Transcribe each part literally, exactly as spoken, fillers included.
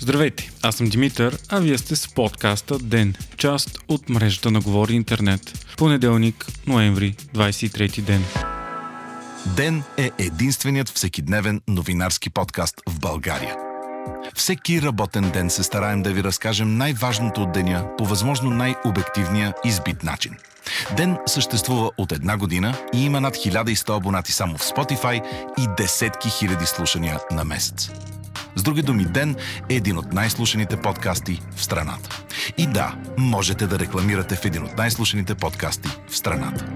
Здравейте, аз съм Димитър, а вие сте с подкаста Ден, част от мрежата на Говори Интернет. Понеделник, ноември, двадесет и трети ден. Ден е единственият всекидневен новинарски подкаст в България. Всеки работен ден се стараем да ви разкажем най-важното от деня по възможно най-обективния избит начин. Ден съществува от една година и има над хиляда и сто абонати само в Spotify и десетки хиляди слушания на месец. С други думи, Ден е един от най-слушаните подкасти в страната. И да, можете да рекламирате в един от най-слушаните подкасти в страната.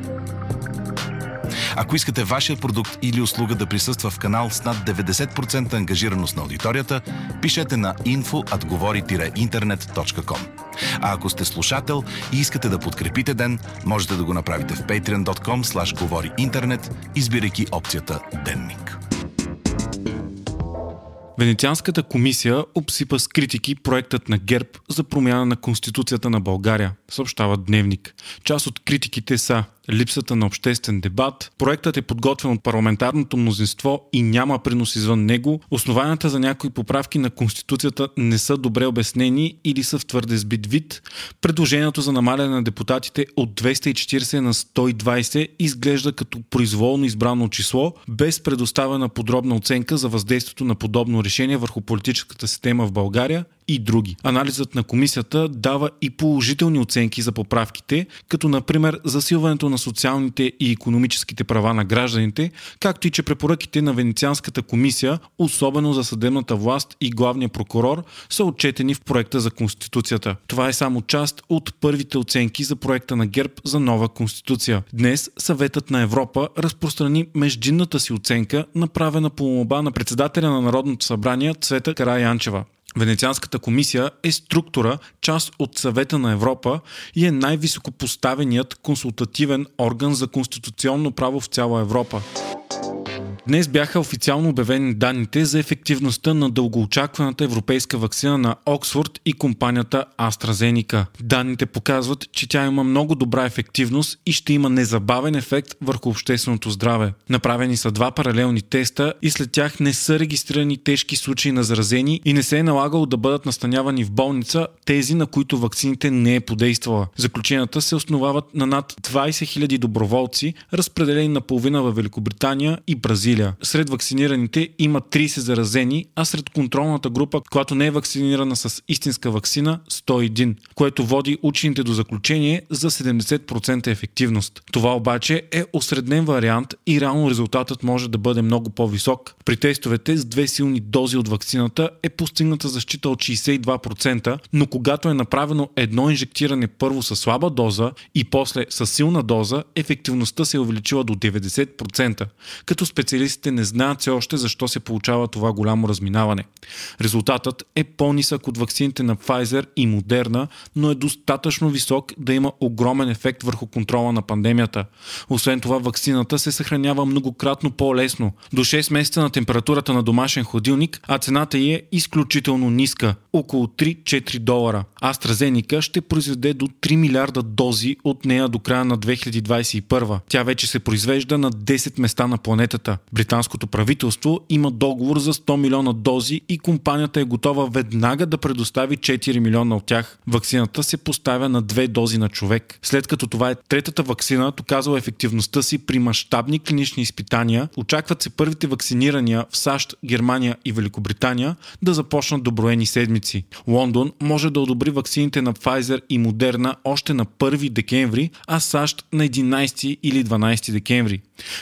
Ако искате вашия продукт или услуга да присъства в канал с над деветдесет процента ангажираност на аудиторията, пишете на info at govori dash internet dot com. А ако сте слушател и искате да подкрепите Ден, можете да го направите в patreon dot com slash govori internet, избирайки опцията Денник. Венецианската комисия обсипа с критики проектът на ГЕРБ за промяна на Конституцията на България, съобщава Дневник. Част от критиките са липсата на обществен дебат, проектът е подготвен от парламентарното мнозинство и няма принос извън него, основанията за някои поправки на Конституцията не са добре обяснени или са в твърде сбит вид, предложението за намаляне на депутатите от двеста и четиридесет на сто и двадесет изглежда като произволно избрано число, без предоставена подробна оценка за въздействието на подобно решение върху политическата система в България и други. Анализът на комисията дава и положителни оценки за поправките, като например засилването на социалните и икономическите права на гражданите, както и че препоръките на Венецианската комисия, особено за съдебната власт и главния прокурор, са отчетени в проекта за Конституцията. Това е само част от първите оценки за проекта на ГЕРБ за нова Конституция. Днес Съветът на Европа разпространи междинната си оценка, направена по молба на председателя на Народното събрание Цвета Караянчева. Венецианската комисия е структура, част от Съвета на Европа и е най-високопоставеният консултативен орган за конституционно право в цяла Европа. Днес бяха официално обявени данните за ефективността на дългоочакваната европейска ваксина на Оксфорд и компанията AstraZeneca. Данните показват, че тя има много добра ефективност и ще има незабавен ефект върху общественото здраве. Направени са два паралелни теста и след тях не са регистрирани тежки случаи на заразени и не се е налагало да бъдат настанявани в болница тези, на които ваксините не е подействала. Заключенията се основават на над двадесет хиляди доброволци, разпределени наполовина във Великобритания и Бразилия. Сред вакцинираните има тридесет заразени, а сред контролната група, която не е вакцинирана с истинска ваксина, сто и един, което води учените до заключение за седемдесет процента ефективност. Това обаче е осреднен вариант и реално резултатът може да бъде много по-висок. При тестовете с две силни дози от ваксината е постигната защита от шейсет и два процента, но когато е направено едно инжектиране първо с слаба доза и после с силна доза, ефективността се е увеличила до деветдесет процента, като специалистите не знаят все още защо се получава това голямо разминаване. Резултатът е по-нисък от ваксините на Pfizer и Moderna, но е достатъчно висок да има огромен ефект върху контрола на пандемията. Освен това, ваксината се съхранява многократно по-лесно, до шест месеца на температурата на домашен хладилник, а цената ѝ е изключително ниска, около три до четири долара. AstraZeneca ще произведе до три милиарда дози от нея до края на две хиляди двадесет и първа. Тя вече се произвежда на десет места на планетата. Британското правителство има договор за сто милиона дози и компанията е готова веднага да предостави четири милиона от тях. Ваксината се поставя на две дози на човек. След като това е третата ваксина, доказала ефективността си при мащабни клинични изпитания, очакват се първите ваксинирания в САЩ, Германия и Великобритания да започнат до броени седмици. Лондон може да одобри ваксините на Pfizer и Moderna още на първи декември, а САЩ на единадесети или дванадесети декември.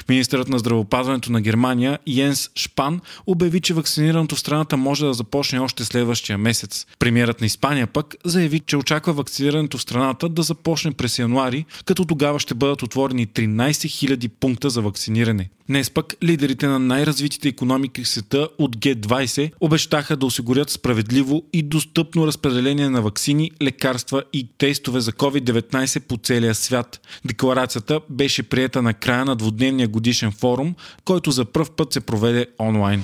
Министърът на здравеопазването на Германия Йенс Шпан обяви, че вакцинирането в страната може да започне още следващия месец. Премиерът на Испания пък заяви, че очаква вакцинирането в страната да започне през януари, като тогава ще бъдат отворени тринадесет хиляди пункта за вакциниране. Днес пък лидерите на най-развитите икономики в света от джи двадесет обещаха да осигурят справедливо и достъпно разпределение на ваксини, лекарства и тестове за ковид деветнадесет по целия свят. Декларацията беше приета на края на двудневния годишен форум, който за пръв път се проведе онлайн.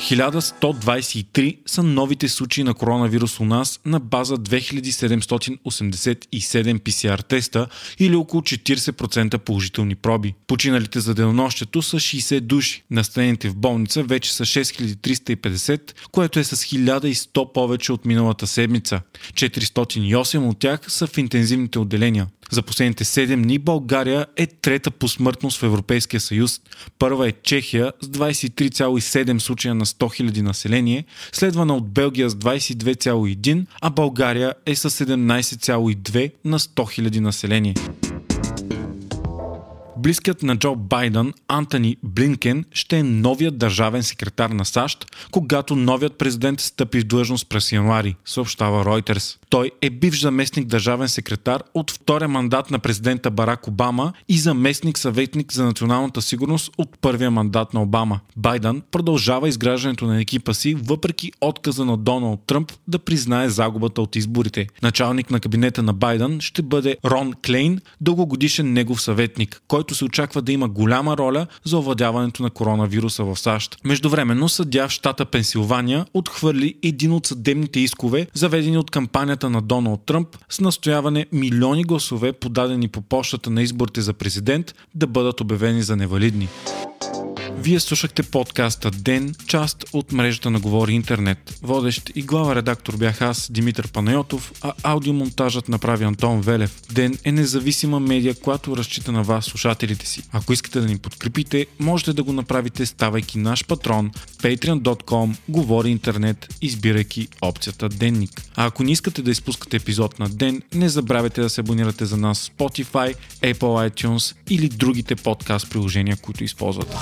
хиляда сто двадесет и три са новите случаи на коронавирус у нас на база две хиляди седемстотин осемдесет и седем пи си ар теста или около четиридесет процента положителни проби. Починалите за денонощието са шейсет души. Настанените в болница вече са шест хиляди триста и петдесет, което е с хиляда и сто повече от миналата седмица. четиристотин и осем от тях са в интензивните отделения. За последните седем дни България е трета по смъртност в Европейския съюз. Първа е Чехия с двадесет и три цяло и седем случая на сто хиляди население, следвана от Белгия с двадесет и две цяло и едно, а България е с седемнадесет цяло и две на сто хиляди население. Близкият на Джо Байдън, Антъни Блинкен, ще е новият държавен секретар на САЩ, когато новият президент стъпи в длъжност през януари, съобщава Ройтерс. Той е бивш заместник държавен секретар от втория мандат на президента Барак Обама и заместник съветник за националната сигурност от първия мандат на Обама. Байдън продължава изграждането на екипа си, въпреки отказа на Доналд Тръмп да признае загубата от изборите. Началник на кабинета на Байдън ще бъде Рон Клейн, дългогодишен негов съветник, който се очаква да има голяма роля за овладяването на коронавируса в САЩ. Междувременно съдия в щата Пенсилвания отхвърли един от съдебните искове, заведени от кампанията на Доналд Тръмп, с настояване милиони гласове, подадени по пощата на изборите за президент, да бъдат обявени за невалидни. Вие слушахте подкаста Ден, част от мрежата на Говори Интернет. Водещ и главен редактор бях аз, Димитър Панайотов, а аудиомонтажът направи Антон Велев. Ден е независима медия, която разчита на вас, слушателите си. Ако искате да ни подкрепите, можете да го направите, ставайки наш патрон в патреон точка ком слаш говори интернет, избирайки опцията Денник. А ако не искате да изпускате епизод на Ден, не забравяйте да се абонирате за нас в Spotify, Apple iTunes или другите подкаст приложения, които използвате.